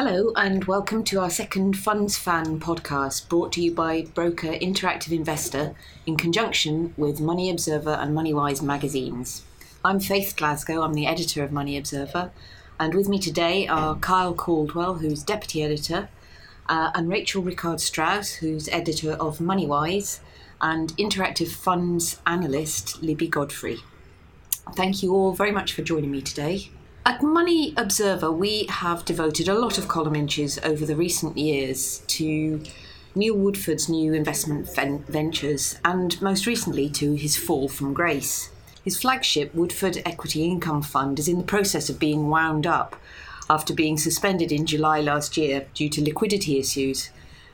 Hello and welcome to our second Funds Fan podcast, brought to you by broker Interactive Investor in conjunction with Money Observer and Moneywise magazines. I'm Faith Glasgow, I'm the editor of Money Observer, and with me today are Kyle Caldwell, who's deputy editor, and Rachel Rickard Strauss, who's editor of Moneywise, and Interactive Funds analyst Libby Godfrey. Thank you all very much for joining me today. At Money Observer, we have devoted a lot of column inches over the recent years to Neil Woodford's new investment ventures and most recently to his fall from grace. His flagship Woodford Equity Income Fund is in the process of being wound up after being suspended in July last year due to liquidity issues,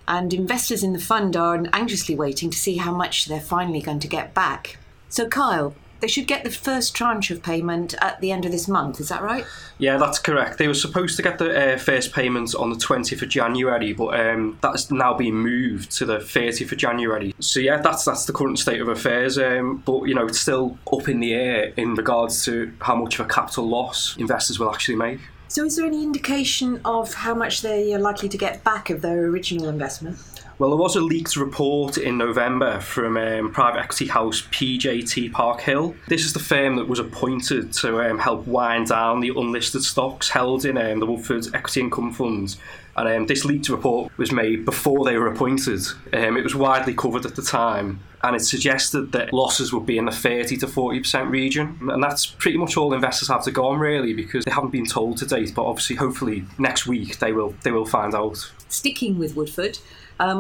and investors in the fund are anxiously waiting to see how much they're finally going to get back. So Kyle, they should get the first tranche of payment at the end of this month, is that right? Yeah, that's correct. They were supposed to get the first payments on the 20th of January, but that's now been moved to the 30th of January. So yeah, that's the current state of affairs. But you know, it's still up in the air in regards to how much of a capital loss investors will actually make. So is there any indication of how much they are likely to get back of their original investment? Well, there was a leaked report in November from private equity house PJT Park Hill. This is the firm that was appointed to help wind down the unlisted stocks held in the Woodford Equity Income Fund. And this leaked report was made before they were appointed. It was widely covered at the time, and it suggested that losses would be in the 30 to 40% region. And that's pretty much all investors have to go on, really, because they haven't been told to date. But obviously, hopefully, next week they will find out. Sticking with Woodford,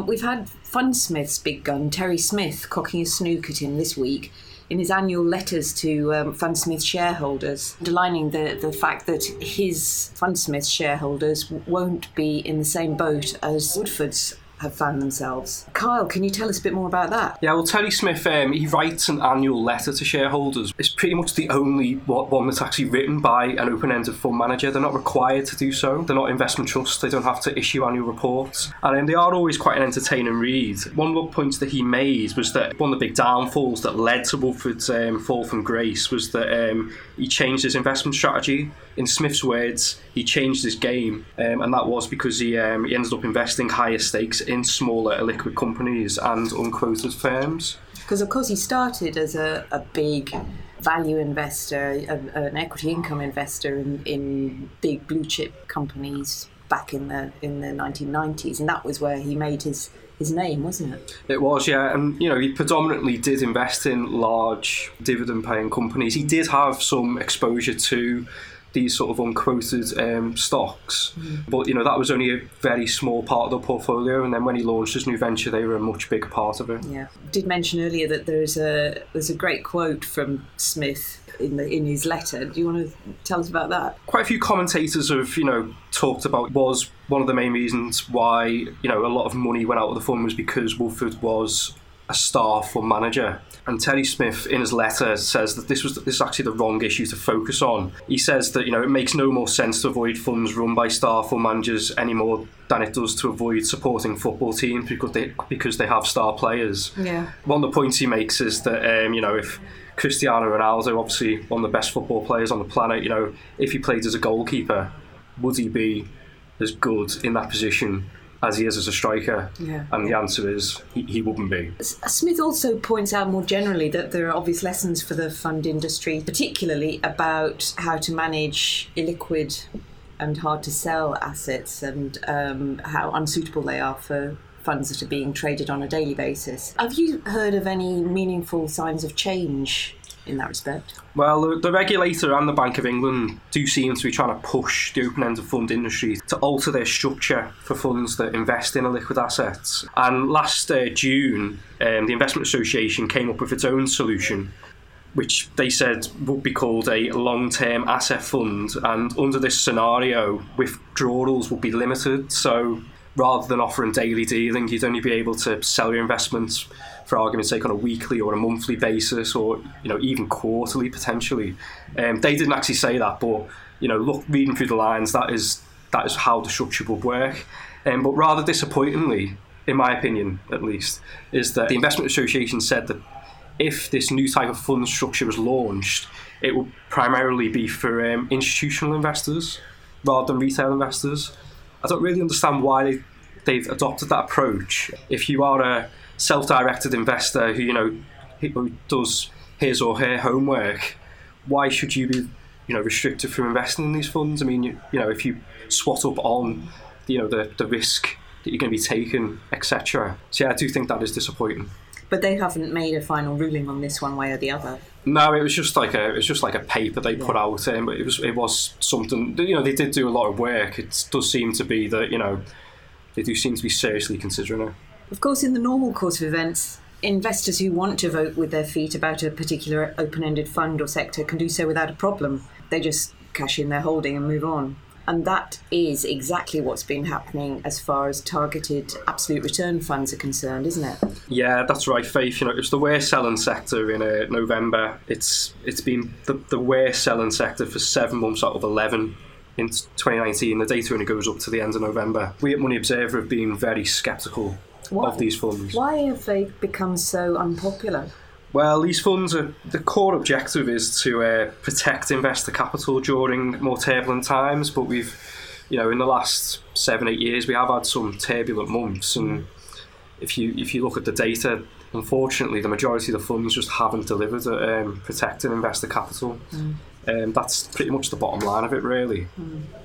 we've had Fundsmith's big gun, Terry Smith, cocking a snook at him this week in his annual letters to Fundsmith shareholders, underlining the fact that his Fundsmith shareholders won't be in the same boat as Woodford's have found themselves. Kyle, can you tell us a bit more about that? Yeah, well, Terry Smith, he writes an annual letter to shareholders. It's pretty much the only one that's actually written by an open-ended fund manager. They're not required to do so. They're not investment trusts. They don't have to issue annual reports. And they are always quite an entertaining read. One of the points that he made was that one of the big downfalls that led to Woodford's fall from grace was that he changed his investment strategy. In Smith's words, he changed his game, and that was because he ended up investing higher stakes in smaller illiquid companies and unquoted firms. Because of course he started as a big value investor, an equity income investor in big blue chip companies back in the 1990s, and that was where he made his name, wasn't it? It was, yeah. And, you know, he predominantly did invest in large dividend-paying companies. He did have some exposure to these sort of unquoted stocks. Mm. But, you know, that was only a very small part of the portfolio, and then when he launched his new venture, they were a much bigger part of it. Yeah. I did mention earlier that there's a great quote from Smith in his letter. Do you want to tell us about that? Quite a few commentators have, you know, talked about was one of the main reasons why, you know, a lot of money went out of the fund was because Woodford was a star fund manager. And Terry Smith in his letter says that this is actually the wrong issue to focus on. He says that, you know, it makes no more sense to avoid funds run by star fund managers anymore than it does to avoid supporting football teams because they have star players. Yeah. One of the points he makes is that, you know, if Cristiano Ronaldo, obviously one of the best football players on the planet, you know, if he played as a goalkeeper, would he be as good in that position as he is as a striker? Yeah. And the answer is he wouldn't be. Smith also points out more generally that there are obvious lessons for the fund industry, particularly about how to manage illiquid and hard to sell assets and how unsuitable they are for funds that are being traded on a daily basis. Have you heard of any meaningful signs of change in that respect? Well, the regulator and the Bank of England do seem to be trying to push the open-ended fund industry to alter their structure for funds that invest in illiquid assets. And last June, the Investment Association came up with its own solution, which they said would be called a long-term asset fund. And under this scenario, withdrawals would be limited. So rather than offering daily dealing, you'd only be able to sell your investments, for argument's sake, on a weekly or a monthly basis, or, you know, even quarterly potentially. They didn't actually say that, but, you know, reading through the lines, that is how the structure would work. But rather disappointingly, in my opinion at least, is that the Investment Association said that if this new type of fund structure was launched, it would primarily be for institutional investors rather than retail investors. I don't really understand why they've adopted that approach. If you are a self-directed investor who, you know, who does his or her homework, why should you be, you know, restricted from investing in these funds? I mean, you know, if you swat up on, you know, the risk that you're going to be taking, etc. So yeah, I do think that is disappointing. But they haven't made a final ruling on this one way or the other. No, it was just like a paper they put out, and it was something. You know, they did do a lot of work. It does seem to be that, you know, they do seem to be seriously considering it. Of course, in the normal course of events, investors who want to vote with their feet about a particular open-ended fund or sector can do so without a problem. They just cash in their holding and move on. And that is exactly what's been happening as far as targeted absolute return funds are concerned, isn't it? Yeah, that's right, Faith. You know, it's the worst selling sector in November. It's been the worst selling sector for 7 months out of 11 in 2019. The data only goes up to the end of November. We at Money Observer have been very sceptical of these funds. Why have they become so unpopular? Well, these funds are, the core objective is to protect investor capital during more turbulent times. But we've, you know, in the last 7-8 years, we have had some turbulent months. And if you look at the data, unfortunately, the majority of the funds just haven't delivered at protecting investor capital. That's pretty much the bottom line of it, really.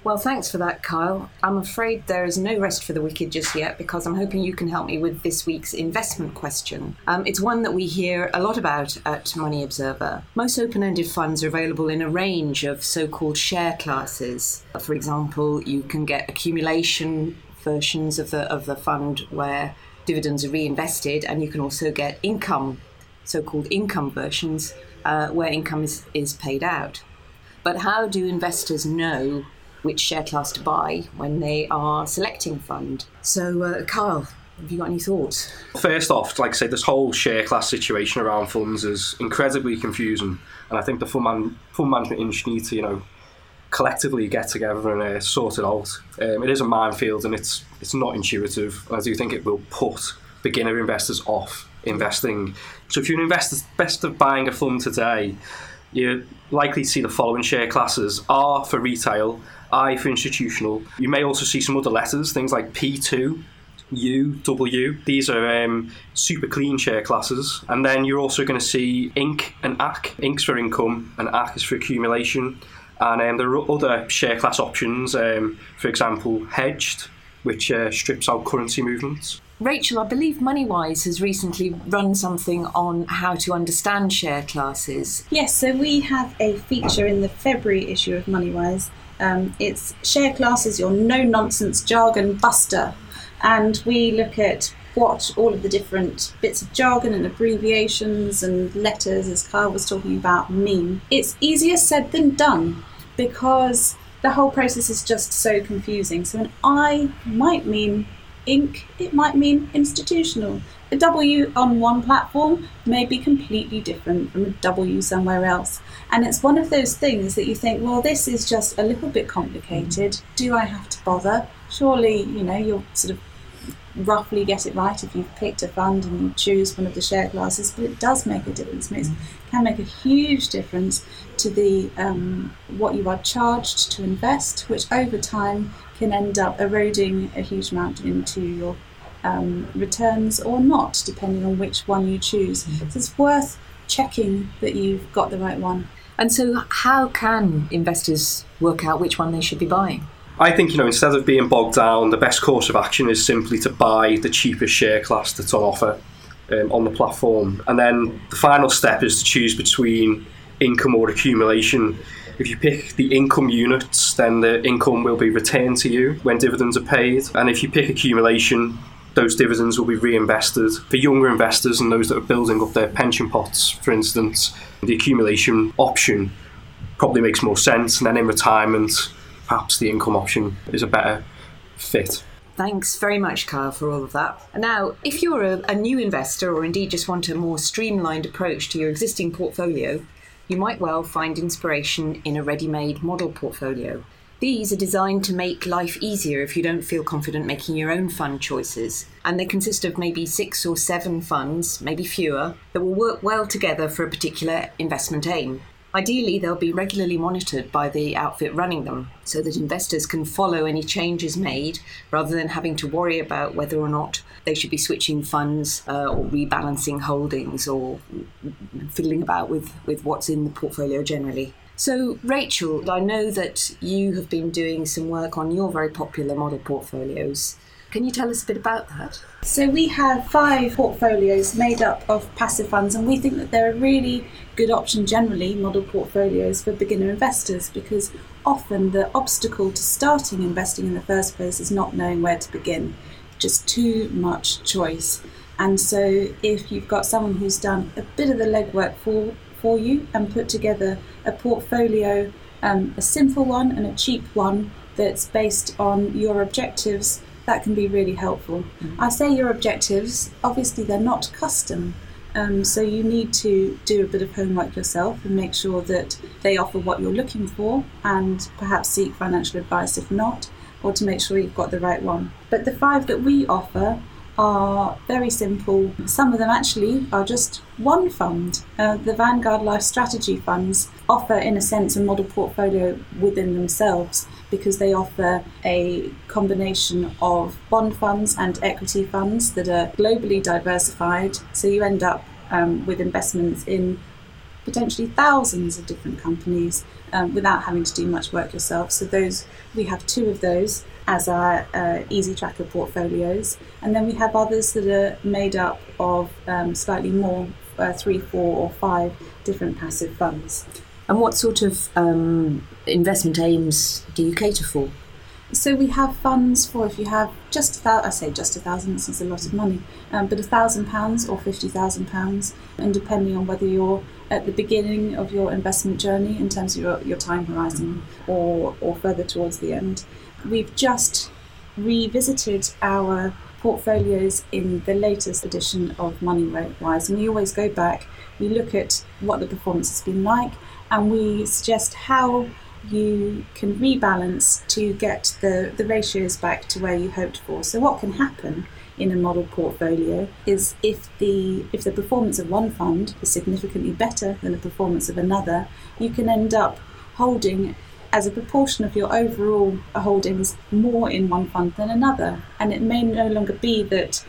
Well, thanks for that, Kyle. I'm afraid there is no rest for the wicked just yet, because I'm hoping you can help me with this week's investment question. It's one that we hear a lot about at Money Observer. Most open-ended funds are available in a range of so-called share classes. For example, you can get accumulation versions of the fund where dividends are reinvested, and you can also get income, so-called income versions, where income is paid out. But how do investors know which share class to buy when they are selecting fund? So, Kyle, have you got any thoughts? First off, like I say, this whole share class situation around funds is incredibly confusing, and I think the fund management industry need to, you know, collectively get together and sort it out. It is a minefield, and it's not intuitive. I do think it will put beginner investors off investing. So if you're an investor buying a fund today, you're likely to see the following share classes: R for retail, I for institutional. You may also see some other letters, things like P2, U, W. These are super clean share classes. And then you're also going to see INC and AC. INC's for income and AC is for accumulation. And there are other share class options, for example, hedged, which strips out currency movements. Rachel, I believe Moneywise has recently run something on how to understand share classes. Yes, so we have a feature in the February issue of Moneywise. It's Share Classes, Your No-Nonsense Jargon Buster. And we look at what all of the different bits of jargon and abbreviations and letters, as Kyle was talking about, mean. It's easier said than done because the whole process is just so confusing. So an I might mean INC, it might mean institutional. A W on one platform may be completely different from a W somewhere else. And it's one of those things that you think, well, this is just a little bit complicated. Do I have to bother? Surely, you know, you'll sort of roughly get it right if you've picked a fund and you choose one of the share classes, but it does make a difference. It can make a huge difference to the what you are charged to invest, which over time can end up eroding a huge amount into your returns or not, depending on which one you choose. So it's worth checking that you've got the right one. And so how can investors work out which one they should be buying? I think, you know, instead of being bogged down, the best course of action is simply to buy the cheapest share class that's on offer on the platform. And then the final step is to choose between income or accumulation. If you pick the income units, then the income will be returned to you when dividends are paid. And if you pick accumulation, those dividends will be reinvested. For younger investors and those that are building up their pension pots, for instance, the accumulation option probably makes more sense. And then in retirement, perhaps the income option is a better fit. Thanks very much, Kyle, for all of that. Now, if you're a new investor or indeed just want a more streamlined approach to your existing portfolio, you might well find inspiration in a ready-made model portfolio. These are designed to make life easier if you don't feel confident making your own fund choices. And they consist of maybe 6 or 7 funds, maybe fewer, that will work well together for a particular investment aim. Ideally, they'll be regularly monitored by the outfit running them so that investors can follow any changes made rather than having to worry about whether or not they should be switching funds or rebalancing holdings or fiddling about with what's in the portfolio generally. So, Rachel, I know that you have been doing some work on your very popular model portfolios. Can you tell us a bit about that? So we have 5 portfolios made up of passive funds, and we think that they're a really good option generally, model portfolios, for beginner investors, because often the obstacle to starting investing in the first place is not knowing where to begin, just too much choice. And so if you've got someone who's done a bit of the legwork for you and put together a portfolio, a simple one and a cheap one that's based on your objectives, that can be really helpful. Mm-hmm. I say your objectives, obviously they're not custom, so you need to do a bit of homework yourself and make sure that they offer what you're looking for, and perhaps seek financial advice if not, or to make sure you've got the right one. But the 5 that we offer are very simple. Some of them actually are just one fund. The Vanguard Life Strategy funds offer, in a sense, a model portfolio within themselves, because they offer a combination of bond funds and equity funds that are globally diversified. So you end up with investments in potentially thousands of different companies without having to do much work yourself. So those, we have 2 of those as our easy tracker portfolios. And then we have others that are made up of slightly more, 3, 4 or 5 different passive funds. And what sort of investment aims do you cater for? So we have funds for if you have just £1,000, this is a lot of money, but £1,000 or £50,000, and depending on whether you're at the beginning of your investment journey in terms of your time horizon or further towards the end. We've just revisited our portfolios in the latest edition of Moneywise, and we always go back, we look at what the performance has been like, and we suggest how you can rebalance to get the ratios back to where you hoped for. So what can happen in a model portfolio is if the performance of one fund is significantly better than the performance of another, you can end up holding as a proportion of your overall holdings more in one fund than another. And it may no longer be that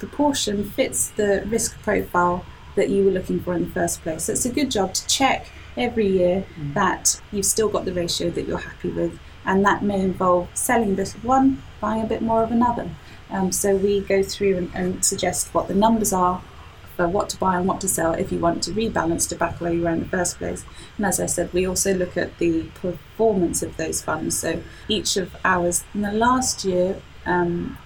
proportion fits the risk profile that you were looking for in the first place. So it's a good job to check every year that you've still got the ratio that you're happy with, and that may involve selling a bit of one, buying a bit more of another. So we go through and suggest what the numbers are for what to buy and what to sell if you want to rebalance to back where you were in the first place. And as I said, we also look at the performance of those funds. So each of ours in the last year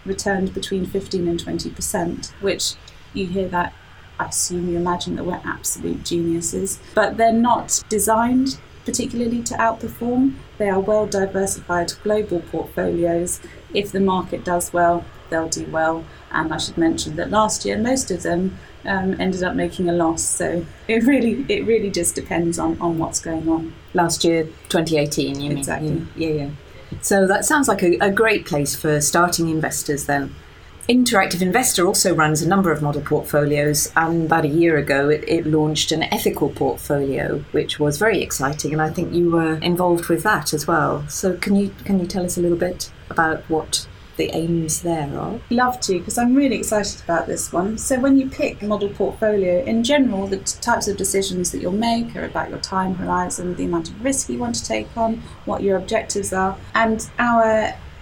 returned between 15 and 20%, which you hear that, I assume you imagine that we're absolute geniuses, but they're not designed particularly to outperform. They are well diversified global portfolios. If the market does well, they'll do well. And I should mention that last year most of them ended up making a loss. So it really just depends on what's going on. Last year, 2018, you mean? Exactly. Yeah. So that sounds like a great place for starting investors then. Interactive Investor also runs a number of model portfolios, and about a year ago it launched an ethical portfolio, which was very exciting, and I think you were involved with that as well. So can you tell us a little bit about what the aims there are? Love to, because I'm really excited about this one. So when you pick a model portfolio, in general, the types of decisions that you'll make are about your time horizon, the amount of risk you want to take on, what your objectives are, and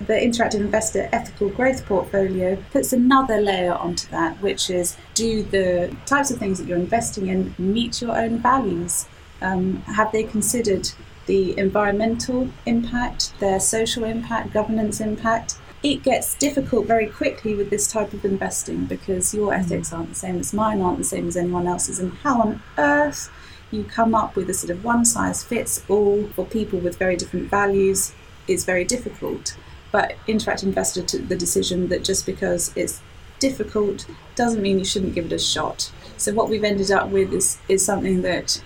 the Interactive Investor Ethical Growth Portfolio puts another layer onto that, which is, do the types of things that you're investing in meet your own values? Have they considered the environmental impact, their social impact, governance impact? It gets difficult very quickly with this type of investing, because your ethics aren't the same as mine, aren't the same as anyone else's, and how on earth you come up with a sort of one-size-fits-all for people with very different values is very difficult. But Interactive Investor took the decision that just because it's difficult doesn't mean you shouldn't give it a shot. So what we've ended up with is something that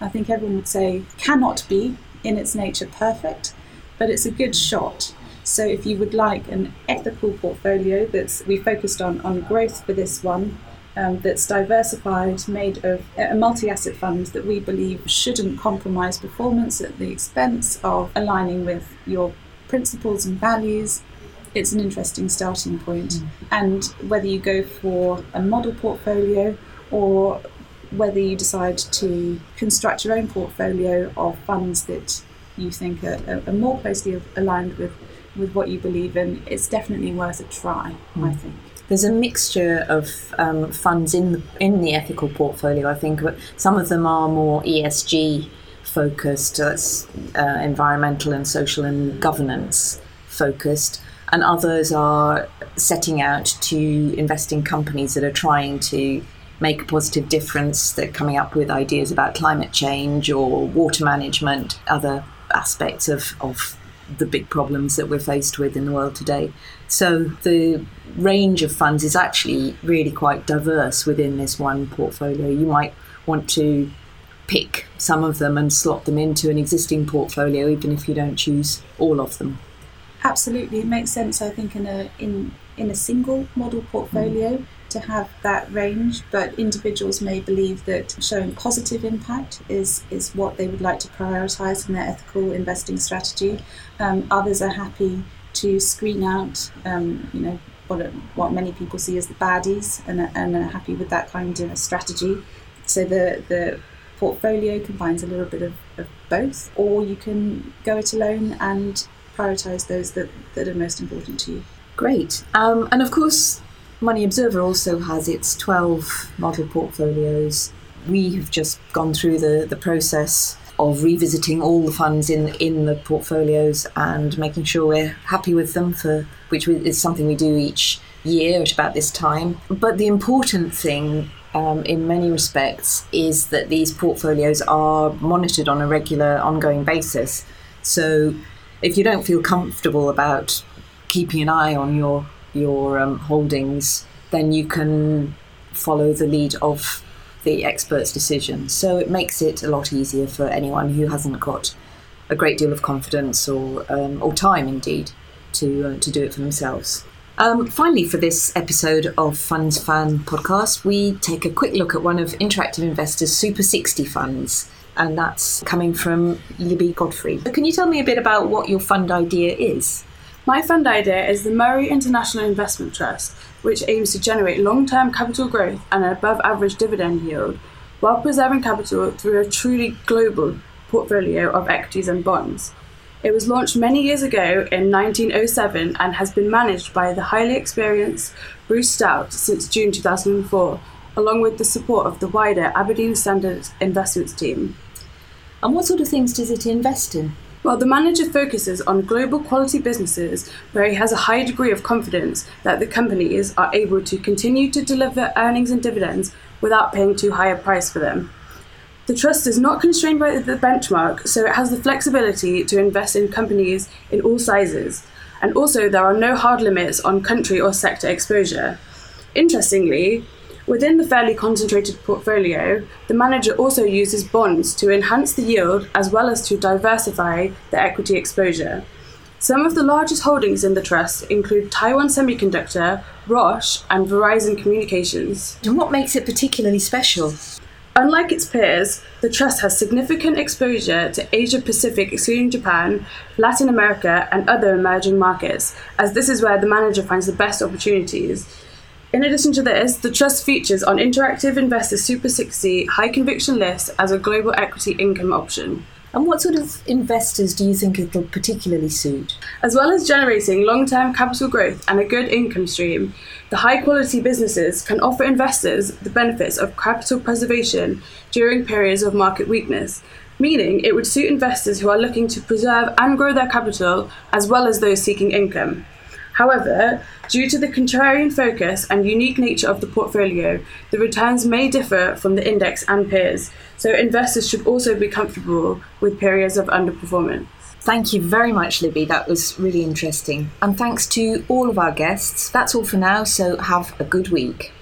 I think everyone would say cannot be in its nature perfect, but it's a good shot. So if you would like an ethical portfolio we focused on growth for this one, that's diversified, made of a multi-asset fund that we believe shouldn't compromise performance at the expense of aligning with your principles and values. It's an interesting starting point. And whether you go for a model portfolio or whether you decide to construct your own portfolio of funds that you think are more closely aligned with what you believe in, it's definitely worth a try, I think. There's a mixture of funds in the ethical portfolio, I think. Some of them are more ESG focused, that's environmental and social and governance focused, and others are setting out to invest in companies that are trying to make a positive difference. They're coming up with ideas about climate change or water management, other aspects of the big problems that we're faced with in the world today. So the range of funds is actually really quite diverse within this one portfolio. You might want to pick some of them and slot them into an existing portfolio, even if you don't choose all of them. Absolutely, it makes sense, I think, in a single model portfolio to have that range, but individuals may believe that showing positive impact is what they would like to prioritise in their ethical investing strategy. Others are happy to screen out, what many people see as the baddies, and are happy with that kind of strategy. So the portfolio combines a little bit of both, or you can go it alone and prioritise those that are most important to you. Great. And of course, Money Observer also has its 12 model portfolios. We have just gone through the process of revisiting all the funds in the portfolios and making sure we're happy with them, which is something we do each year at about this time. But the important thing in many respects is that these portfolios are monitored on a regular, ongoing basis. So if you don't feel comfortable about keeping an eye on your holdings, then you can follow the lead of the expert's decision. So it makes it a lot easier for anyone who hasn't got a great deal of confidence or time, indeed, to do it for themselves. Finally, for this episode of Funds Fan Podcast, we take a quick look at one of Interactive Investor's Super 60 funds. And that's coming from Libby Godfrey. Can you tell me a bit about what your fund idea is? My fund idea is the Murray International Investment Trust, which aims to generate long-term capital growth and an above-average dividend yield, while preserving capital through a truly global portfolio of equities and bonds. It was launched many years ago in 1907 and has been managed by the highly experienced Bruce Stout since June 2004, along with the support of the wider Aberdeen Standard Investments team. And what sort of things does it invest in? Well, the manager focuses on global quality businesses where he has a high degree of confidence that the companies are able to continue to deliver earnings and dividends without paying too high a price for them. The trust is not constrained by the benchmark, so it has the flexibility to invest in companies in all sizes. And also, there are no hard limits on country or sector exposure. Interestingly, within the fairly concentrated portfolio, the manager also uses bonds to enhance the yield as well as to diversify the equity exposure. Some of the largest holdings in the trust include Taiwan Semiconductor, Roche, and Verizon Communications. And what makes it particularly special? Unlike its peers, the trust has significant exposure to Asia-Pacific, excluding Japan, Latin America, and other emerging markets, as this is where the manager finds the best opportunities. In addition to this, the trust features on Interactive Investor Super 60 high conviction list as a global equity income option. And what sort of investors do you think it will particularly suit? As well as generating long-term capital growth and a good income stream, the high-quality businesses can offer investors the benefits of capital preservation during periods of market weakness, meaning it would suit investors who are looking to preserve and grow their capital as well as those seeking income. However, due to the contrarian focus and unique nature of the portfolio, the returns may differ from the index and peers, so investors should also be comfortable with periods of underperformance. Thank you very much, Libby. That was really interesting. And thanks to all of our guests. That's all for now, so have a good week.